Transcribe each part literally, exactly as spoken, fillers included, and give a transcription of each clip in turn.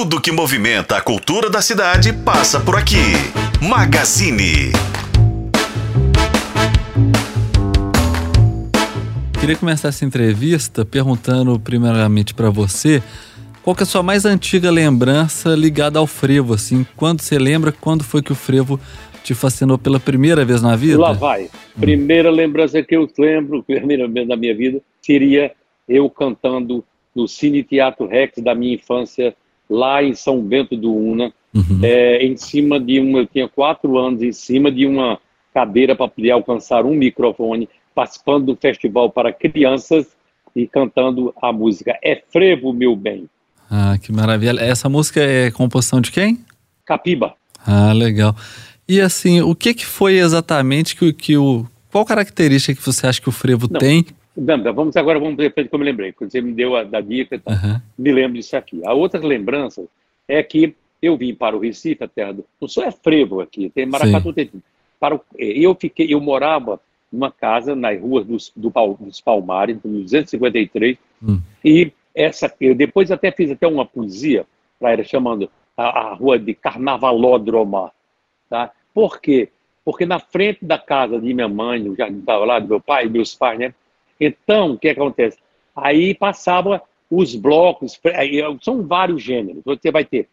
Tudo que movimenta a cultura da cidade passa por aqui. Magazine. Queria começar essa entrevista perguntando primeiramente para você qual que é a sua mais antiga lembrança ligada ao frevo, assim, quando você lembra, quando foi que o frevo te fascinou pela primeira vez na vida? Lá vai. Primeira lembrança que eu lembro, primeira vez na minha vida, seria eu cantando no Cine Teatro Rex da minha infância, lá em São Bento do Una, uhum. é, em cima de uma, eu tinha quatro anos, em cima de uma cadeira para poder alcançar um microfone, participando do festival para crianças e cantando a música É Frevo, Meu Bem. Ah, que maravilha. Essa música é composição de quem? Capiba. Ah, legal. E assim, o que, que foi exatamente que, que o... Qual característica que você acha que o frevo Não, tem? Não, vamos agora, vamos ver como eu lembrei, porque você me deu a da dica e tal. Uhum. Me lembro disso aqui. A outra lembrança é que eu vim para o Recife, a terra do... Não só é frevo aqui, tem maracatu, tem... Para o... Eu fiquei, eu morava numa casa nas ruas dos, do, dos Palmares, no duzentos e cinquenta e três, hum. e... Essa, eu depois até fiz até uma poesia para ela chamando a, a rua de Carnavalódroma, tá? Por quê? Porque na frente da casa de minha mãe, no jardim estava lá, do meu pai, meus pais, né? Então, o que acontece? Aí passavam os blocos, são vários gêneros. Você vai ter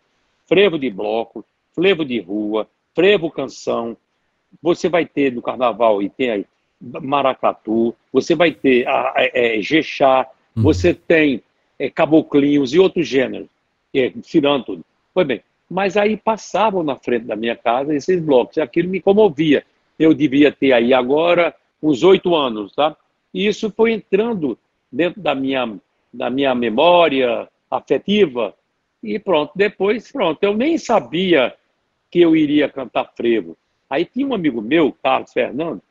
frevo de bloco, frevo de rua, frevo canção. Você vai ter no carnaval e tem aí maracatu. Você vai ter a, a, a, jexá. Hum. Você tem É, caboclinhos e outros gêneros, é, tirando tudo. Pois bem, mas aí passavam na frente da minha casa esses blocos, aquilo me comovia. Eu devia ter aí agora uns oito anos, tá? E isso foi entrando dentro da minha, da minha memória afetiva e pronto, depois, pronto. Eu nem sabia que eu iria cantar frevo. Aí tinha um amigo meu, Carlos Fernando,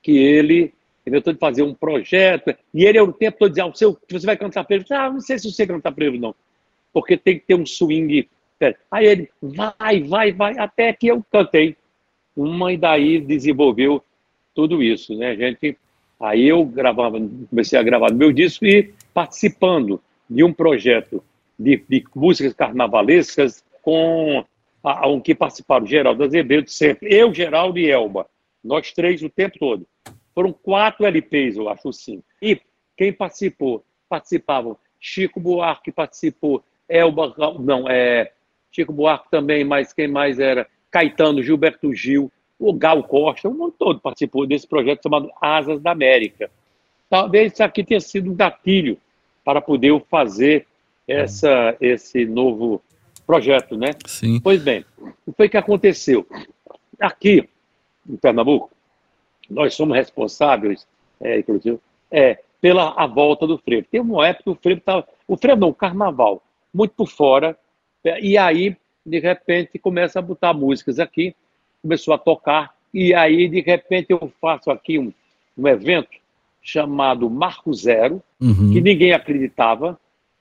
que ele... Ele tentou fazer um projeto, e ele, ao tempo todo, dizia: ah, seu, você vai cantar frevo? Ah, não sei se você canta frevo, não, porque tem que ter um swing. Aí ele, vai, vai, vai, até que eu cantei. Uma e daí desenvolveu tudo isso, né, gente? Aí eu gravava, comecei a gravar no meu disco e participando de um projeto de, de músicas carnavalescas com a, a, um que participaram Geraldo Azevedo, sempre, eu, Geraldo e Elba, nós três o tempo todo. Foram quatro L Pês, eu acho, cinco. E quem participou? Participavam Chico Buarque, participou Elba, não, é Chico Buarque também, mas quem mais era? Caetano, Gilberto Gil, o Gal Costa, o mundo todo participou desse projeto chamado Asas da América. Talvez isso aqui tenha sido um gatilho para poder fazer essa, esse novo projeto, né? Sim. Pois bem, o que foi que aconteceu? Aqui, em Pernambuco, nós somos responsáveis, é, inclusive, é, pela a volta do frevo. Teve uma época que o frevo estava... O frevo não, o carnaval, muito por fora. E aí, de repente, começa a botar músicas aqui. Começou a tocar. E aí, de repente, eu faço aqui um, um evento chamado Marco Zero, uhum. que ninguém acreditava.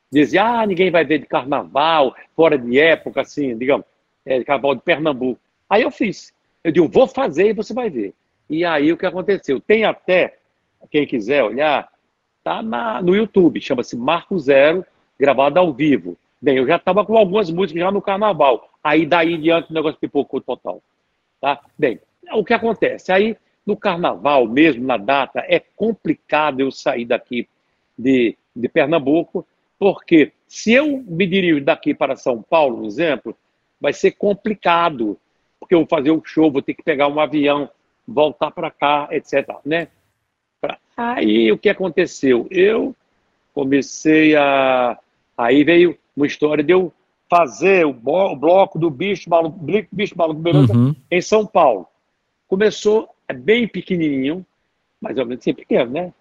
Dizia, ah, ninguém vai ver de carnaval, fora de época, assim, digamos, é, de carnaval de Pernambuco. Aí eu fiz. Eu digo, vou fazer e você vai ver. E aí o que aconteceu? Tem até, quem quiser olhar, tá na, no YouTube, chama-se Marco Zero, gravado ao vivo. Bem, eu já estava com algumas músicas já no carnaval, aí daí em diante o negócio pipocou total. Tá? Bem, o que acontece? Aí no carnaval mesmo, na data, é complicado eu sair daqui de, de Pernambuco, porque se eu me dirijo daqui para São Paulo, por exemplo, vai ser complicado, porque eu vou fazer um show, vou ter que pegar um avião, voltar para cá, etcétera. Né? Aí o que aconteceu? Eu comecei a... Aí veio uma história de eu fazer o bloco do Bicho Maluco, Bicho Maluco uhum. em São Paulo. Começou bem pequenininho, mais ou menos assim, pequeno, né?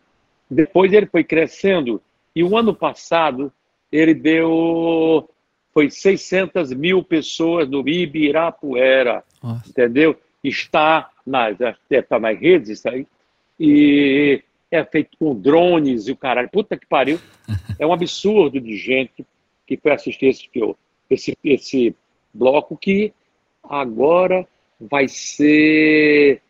Depois ele foi crescendo e o ano passado ele deu... Foi seiscentas mil pessoas no Ibirapuera, Nossa. Entendeu? Está... Nas, tá nas redes isso aí, e é feito com drones e o caralho, puta que pariu, é um absurdo de gente que foi assistir esse, esse, esse bloco que agora vai ser,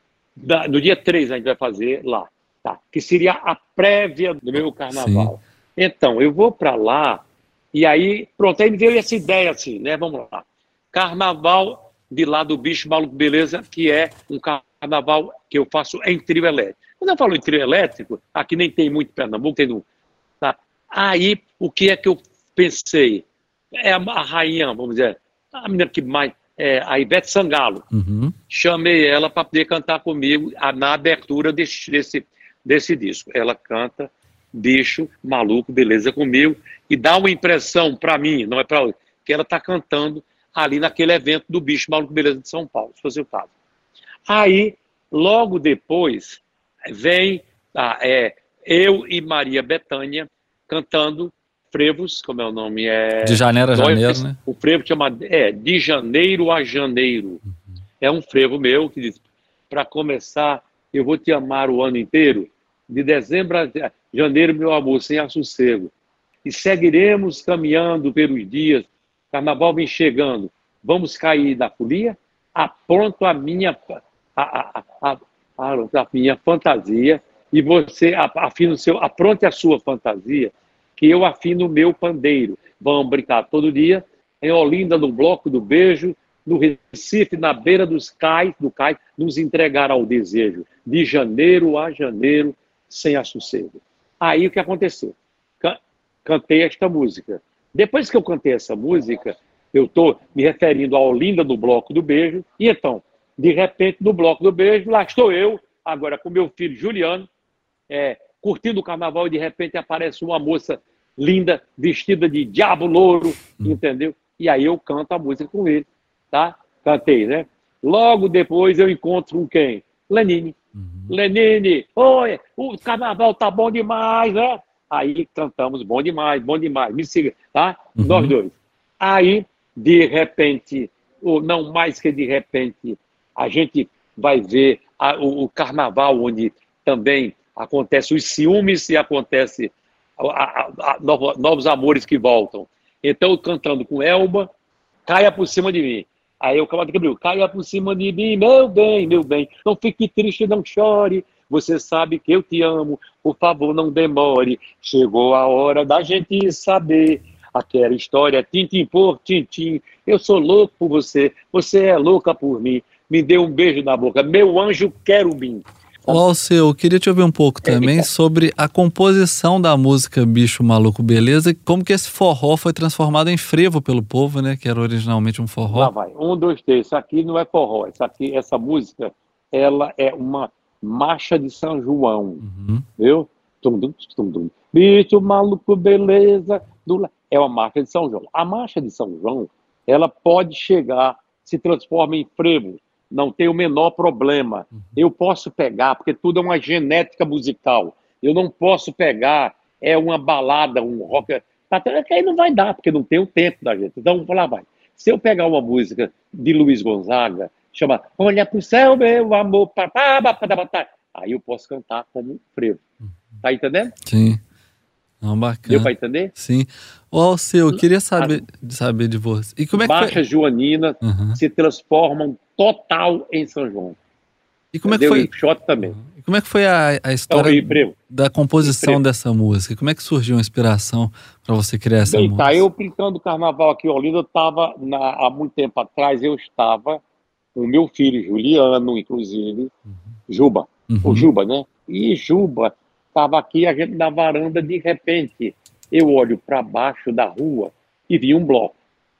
no dia três a gente vai fazer lá, tá? Que seria a prévia do meu carnaval. Sim. Então, eu vou para lá E aí, pronto, aí me veio essa ideia assim, né? Vamos lá. Carnaval de lá do Bicho Maluco, beleza, que é um carnaval que eu faço em trio elétrico. Quando eu falo em trio elétrico, aqui nem tem muito em Pernambuco, tem no... Tá? Aí, o que é que eu pensei? É a, a rainha, vamos dizer, a menina que mais... É, a Ivete Sangalo. Uhum. Chamei ela para poder cantar comigo a, na abertura desse, desse, desse disco. Ela canta Bicho Maluco, beleza, comigo, e dá uma impressão para mim, não é para que ela está cantando ali naquele evento do Bicho Maluco, beleza, de São Paulo, se fosse o caso. Aí, logo depois, vem ah, é, eu e Maria Bethânia cantando Frevos, como é o nome? É... De janeiro a janeiro, né? O frevo chama... É, de janeiro a janeiro. Uhum. É um frevo meu que diz, para começar, eu vou te amar o ano inteiro, de dezembro a janeiro, meu amor, sem assossego. E seguiremos caminhando pelos dias, carnaval vem chegando, vamos cair da folia, apronto a minha, a, a, a, a, a minha fantasia, e você afina o seu, apronte a sua fantasia, que eu afino o meu pandeiro. Vamos brincar todo dia, em Olinda, no Bloco do Beijo, no Recife, na beira dos cais, do cais, nos entregar ao desejo, de janeiro a janeiro, sem assossego. Aí o que aconteceu? Cantei esta música. Depois que eu cantei essa música, eu estou me referindo a Olinda, no Bloco do Beijo, e então, de repente, no Bloco do Beijo, lá estou eu, agora com meu filho Juliano, é, curtindo o carnaval, e de repente aparece uma moça linda, vestida de diabo louro, entendeu? E aí eu canto a música com ele, tá? Cantei, né? Logo depois eu encontro um quem? Lenine. Uhum. Lenine, oi, o carnaval tá bom demais, né? Aí cantamos, bom demais, bom demais, me siga, tá? Uhum. Nós dois. Aí, de repente, ou não mais que de repente, a gente vai ver a, o, o carnaval, onde também acontece os ciúmes e acontece a, a, a, novos, novos amores que voltam. Então, cantando com Elba, caia por cima de mim. Aí o Cavalo de Gabriel, caia por cima de mim, meu bem, meu bem, não fique triste, não chore, você sabe que eu te amo, por favor, não demore, chegou a hora da gente saber aquela história, tintim por tintim, eu sou louco por você, você é louca por mim, me dê um beijo na boca, meu anjo querubim. Ô Alceu, eu queria te ouvir um pouco também sobre a composição da música Bicho Maluco Beleza, como que esse forró foi transformado em frevo pelo povo, né? Que era originalmente um forró. Lá vai, um, dois, três, isso aqui não é forró, isso aqui, essa música, ela é uma marcha de São João, uhum. Viu? Tum, tum, tum, tum. Bicho Maluco Beleza, do... é uma marcha de São João. A marcha de São João, ela pode chegar, se transforma em frevo. Não tem o menor problema. Eu posso pegar, porque tudo é uma genética musical. Eu não posso pegar, é uma balada, um rock... Que aí não vai dar, porque não tem o tempo da gente. Então, lá vai. Se eu pegar uma música de Luiz Gonzaga, chama Olha pro céu, meu amor... Aí eu posso cantar como um frevo. Tá entendendo? Sim. Não, bacana. Deu pra entender? Sim. Ô, Alceu, eu queria saber, saber de você. E como é que Baixa foi? Joanina uhum. se transformam total em São João. E como é que foi? Também. E como é que foi a, a história então, da composição emprego. dessa música? Como é que surgiu a inspiração para você criar essa Bem, música? Tá, eu pintando o carnaval aqui em Olinda, eu estava há muito tempo atrás, eu estava com meu filho Juliano, inclusive, uhum. Juba, uhum. o Juba, né? E Juba estava aqui, a gente na varanda, de repente, eu olho para baixo da rua e vi um bloco.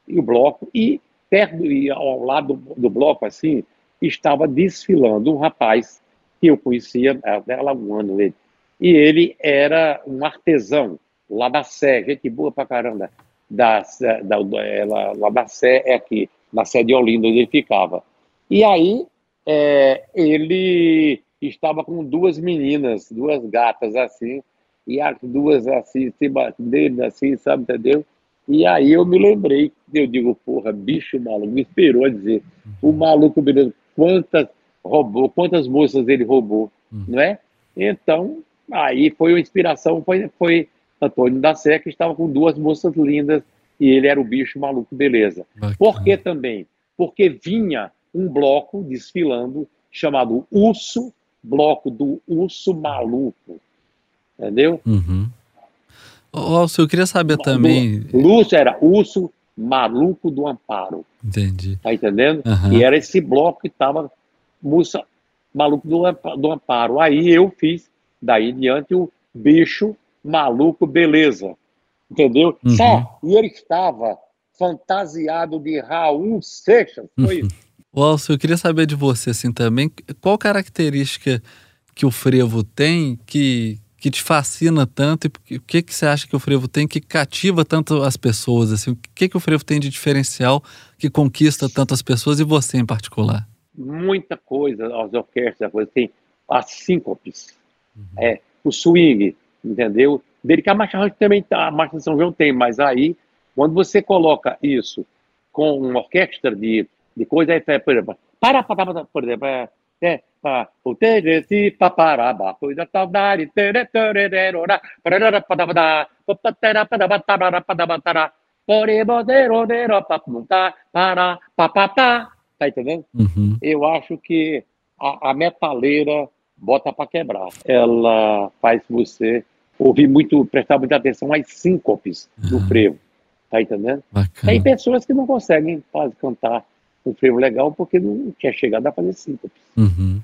E o bloco, e perto e ao lado do, do bloco, assim, estava desfilando um rapaz que eu conhecia até lá um ano ele. E ele era um artesão lá da Sé, gente boa pra caramba. Da, da, da, ela, lá da Sé é aqui, na Sé de Olinda, onde ele ficava. E aí é, ele estava com duas meninas, duas gatas assim, e as duas assim, se batendo assim, sabe, entendeu? E aí eu me lembrei, eu digo, porra, bicho maluco, me inspirou a dizer, o maluco, beleza, quantas roubou, quantas moças ele roubou, uhum. não é? Então, aí foi uma inspiração, foi, foi Antônio Dassé, que estava com duas moças lindas, e ele era o bicho maluco, beleza. Bacana. Por que também? Porque vinha um bloco desfilando, chamado Urso, bloco do Urso Maluco, entendeu? Uhum. Alceu, eu queria saber também... Lúcio era Urso Maluco do Amparo. Entendi. Tá entendendo? Uhum. E era esse bloco que tava Urso Maluco do, do Amparo. Aí eu fiz, daí em diante, o Bicho Maluco Beleza. Entendeu? Uhum. Só, e ele estava fantasiado de Raul Seixas. Foi isso. Uhum. Alceu, eu queria saber de você assim também, qual característica que o frevo tem que... que te fascina tanto, e o que, que você acha que o frevo tem que cativa tanto as pessoas? Assim? O que, que o frevo tem de diferencial que conquista tanto as pessoas e você em particular? Muita coisa, as orquestras, coisa, tem as síncopes, uhum. é, o swing, entendeu? Dele que a marcha também tá, a marcha de São João tem, mas aí, quando você coloca isso com uma orquestra de, de coisa, aí, por exemplo, para, para, para, por exemplo, é, é, o Teresi Paparaba, coisa tal da Tererorá, Pararapadabadá, Patatarapadabatabarapadabatará, Poreboderoderopapuntá, Pará, Papatá. Tá entendendo? Uhum. Eu acho que a, a metaleira bota para quebrar. Ela faz você ouvir muito, prestar muita atenção às síncopes do uhum. frevo. Tá entendendo? Bacana. Tem pessoas que não conseguem quase cantar um frevo legal, porque não tinha chegado a fazer síncopes. Uhum.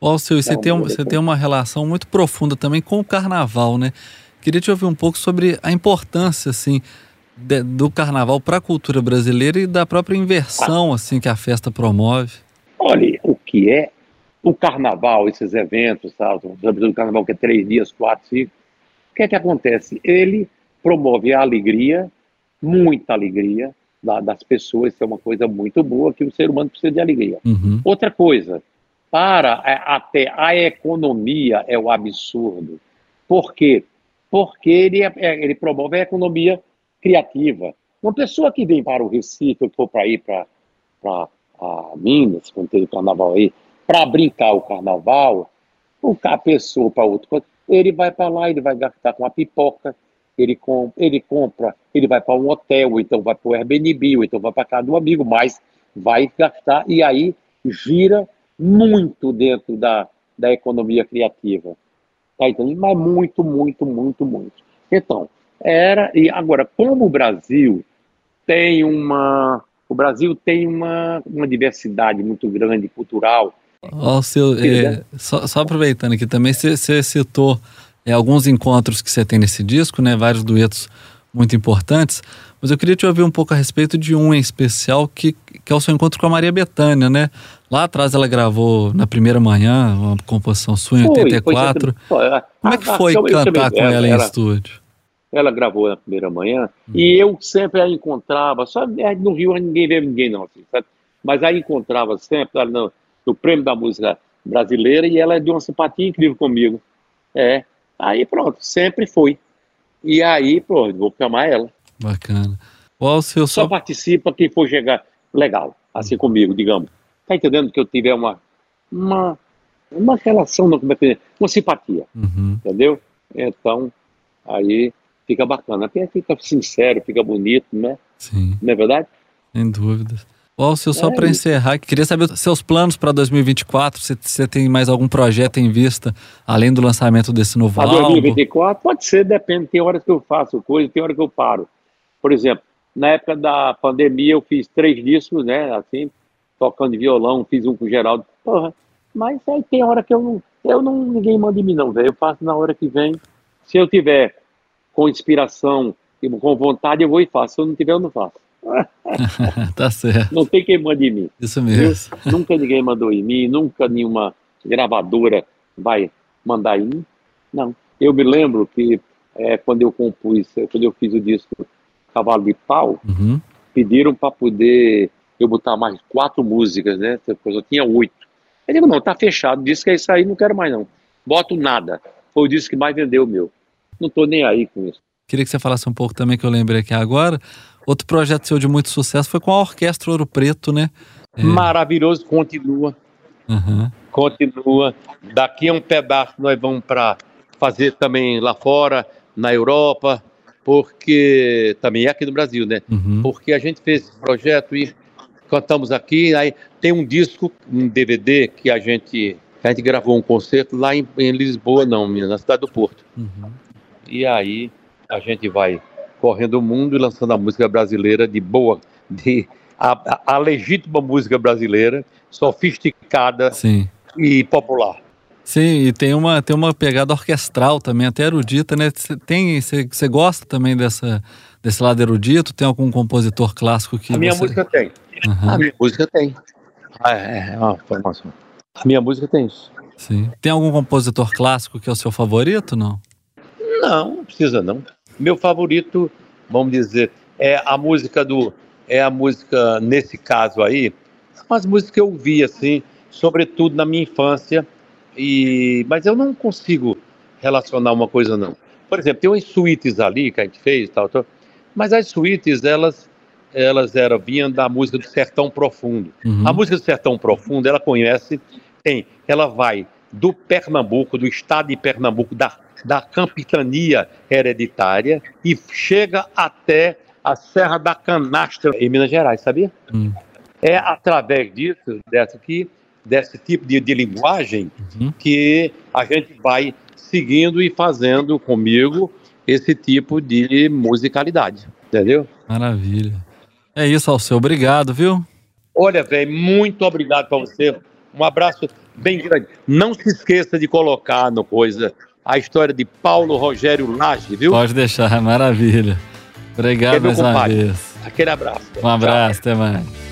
Alceu, você, tem, você tem uma relação muito profunda também com o carnaval, né? Queria te ouvir um pouco sobre a importância, assim, de, do carnaval para a cultura brasileira e da própria inversão, assim, que a festa promove. Olha, o que é o carnaval, esses eventos, sabe? O carnaval que é três dias, quatro, cinco. O que é que acontece? Ele promove a alegria, muita alegria, das pessoas, que é uma coisa muito boa, que o ser humano precisa de alegria. Uhum. Outra coisa, para até a economia é um absurdo. Por quê? Porque ele, é, ele promove a economia criativa. Uma pessoa que vem para o Recife, ou que for para ir para Minas, quando tem o carnaval aí, para brincar o carnaval, a pessoa para outro, ele vai para lá, ele vai gastar com a pipoca, Ele, com, ele compra, ele vai para um hotel, ou então vai para o Airbnb, ou então vai para casa do amigo, mas vai gastar, e aí gira muito dentro da, da economia criativa. Tá entendendo? Mas muito, muito, muito, muito. Então, era... E agora, como o Brasil tem uma... O Brasil tem uma, uma diversidade muito grande, cultural. Alceu, é, só, só aproveitando aqui também, você citou... É, alguns encontros que você tem nesse disco, né? Vários duetos muito importantes. Mas eu queria te ouvir um pouco a respeito de um em especial, que, que é o seu encontro com a Maria Bethânia, né? Lá atrás ela gravou Na Primeira Manhã, uma composição sua em oitenta e quatro. Foi, foi, Como é que foi eu, cantar eu também, com ela, ela em ela, estúdio? Ela gravou Na Primeira Manhã hum. e eu sempre a encontrava, só no Rio ninguém vê ninguém não, assim, sabe? Mas a encontrava sempre no, no Prêmio da Música Brasileira, e ela é de uma simpatia incrível comigo. É... Aí pronto, sempre fui. E aí, pronto, vou chamar ela. Bacana. Qual o seu só só participa quem for chegar legal, assim uhum. comigo, digamos. Tá entendendo que eu tiver uma, uma, uma relação, uma simpatia, uhum. entendeu? Então, aí fica bacana. Até fica sincero, fica bonito, né? Sim. Não é verdade? Sem dúvida. Walcio, só é para encerrar, queria saber seus planos para dois mil e vinte e quatro, se você tem mais algum projeto em vista, além do lançamento desse novo álbum? dois mil e vinte e quatro pode ser, depende, tem horas que eu faço coisa, tem horas que eu paro. Por exemplo, na época da pandemia eu fiz três discos, né, assim, tocando violão, fiz um com o Geraldo, porra, mas aí tem hora que eu não, eu não ninguém manda em mim não, velho, eu faço na hora que vem, se eu tiver com inspiração, com vontade eu vou e faço, se eu não tiver eu não faço. Tá certo. Não tem quem manda em mim. Isso mesmo. Eu, nunca ninguém mandou em mim, nunca nenhuma gravadora vai mandar em mim. Não. Eu me lembro que é, quando eu compus, quando eu fiz o disco Cavalo de Pau, uhum. pediram para poder eu botar mais quatro músicas, né? Eu tinha oito. Eu digo, não, tá fechado, o disco é isso aí, não quero mais não. Boto nada. Foi o disco que mais vendeu o meu. Não tô nem aí com isso. Queria que você falasse um pouco também, que eu lembrei aqui agora. Outro projeto seu de muito sucesso foi com a Orquestra Ouro Preto, né? É... Maravilhoso, continua. Uhum. Continua. Daqui a um pedaço nós vamos para fazer também lá fora, na Europa, porque também é aqui no Brasil, né? Uhum. Porque a gente fez esse projeto e cantamos aqui, aí tem um disco, um D V D que a gente, a gente gravou um concerto lá em, em Lisboa, não, na cidade do Porto. Uhum. E aí a gente vai correndo o mundo e lançando a música brasileira de boa, de, a, a legítima música brasileira, sofisticada, sim, e popular. Sim, e tem uma, tem uma pegada orquestral também, até erudita, né? Você gosta também dessa, desse lado erudito? Tem algum compositor clássico que... A minha você... música tem. Uhum. A minha música tem. É, é uma formação. A minha música tem isso. Sim. Tem algum compositor clássico que é o seu favorito, não? Não, não precisa não. Meu favorito, vamos dizer, é a música do... É a música, nesse caso aí, as músicas que eu vi, assim, sobretudo na minha infância, e, mas eu não consigo relacionar uma coisa, não. Por exemplo, tem umas suítes ali que a gente fez, tal, tal, mas as suítes, elas, elas eram, vinham da música do Sertão Profundo. Uhum. A música do Sertão Profundo, ela conhece... Tem, ela vai do Pernambuco, do estado de Pernambuco, da, da capitania hereditária e chega até a Serra da Canastra em Minas Gerais, sabia? Hum. É através disso, dessa que, desse tipo de, de linguagem, uhum, que a gente vai seguindo e fazendo comigo esse tipo de musicalidade, entendeu? Maravilha. É isso, Alceu, obrigado, viu? Olha, velho, muito obrigado para você. Um abraço bem grande. Não se esqueça de colocar no coisa a história de Paulo Rogério Lage, viu? Pode deixar, maravilha. Obrigado mais uma vez. Aquele abraço. Um abraço, até mais.